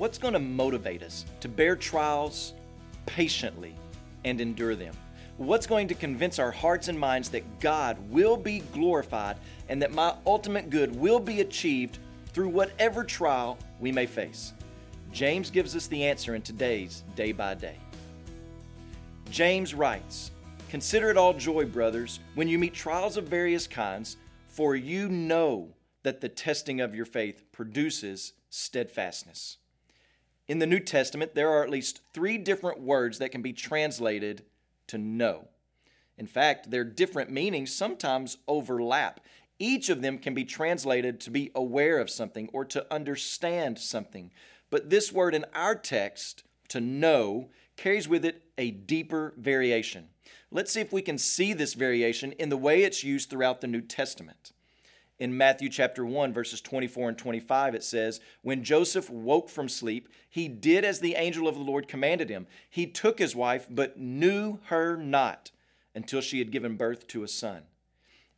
What's going to motivate us to bear trials patiently and endure them? What's going to convince our hearts and minds that God will be glorified and that my ultimate good will be achieved through whatever trial we may face? James gives us the answer in today's Day by Day. James writes, "Consider it all joy, brothers, when you meet trials of various kinds, for you know that the testing of your faith produces steadfastness." In the New Testament, there are at least 3 different words that can be translated to know. In fact, their different meanings sometimes overlap. Each of them can be translated to be aware of something or to understand something. But this word in our text, to know, carries with it a deeper variation. Let's see if we can see this variation in the way it's used throughout the New Testament. In Matthew chapter 1, verses 24 and 25, it says, "When Joseph woke from sleep, he did as the angel of the Lord commanded him. He took his wife, but knew her not until she had given birth to a son."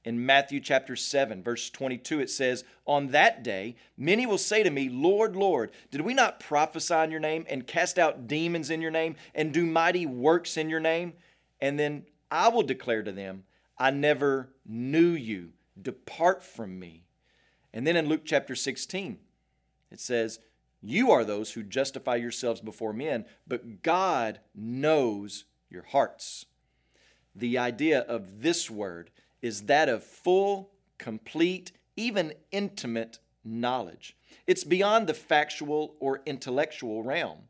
In Matthew chapter 7, verse 22, it says, "On that day, many will say to me, Lord, Lord, did we not prophesy in your name and cast out demons in your name and do mighty works in your name? And then I will declare to them, I never knew you. Depart from me." And then in Luke chapter 16, it says, "You are those who justify yourselves before men, but God knows your hearts." The idea of this word is that of full, complete, even intimate knowledge. It's beyond the factual or intellectual realm.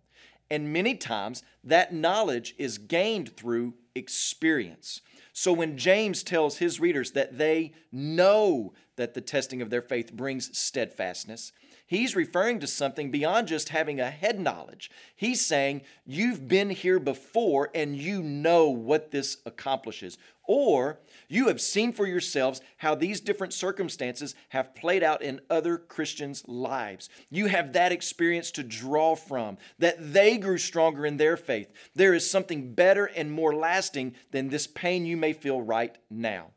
And many times that knowledge is gained through experience. So when James tells his readers that they know that the testing of their faith brings steadfastness, he's referring to something beyond just having a head knowledge. He's saying, you've been here before and you know what this accomplishes. Or you have seen for yourselves how these different circumstances have played out in other Christians' lives. You have that experience to draw from, that they grew stronger in their faith. There is something better and more lasting than this pain you may feel right now.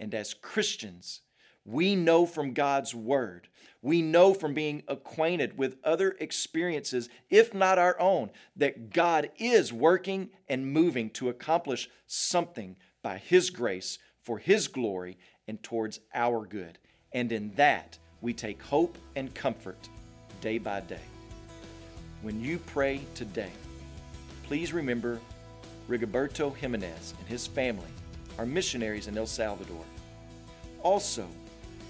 And as Christians, we know from God's Word. We know from being acquainted with other experiences, if not our own, that God is working and moving to accomplish something by His grace, for His glory, and towards our good. And in that, we take hope and comfort day by day. When you pray today, please remember Rigoberto Jimenez and his family, our missionaries in El Salvador. Also,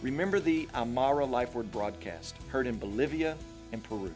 remember the Amara LifeWord broadcast heard in Bolivia and Peru.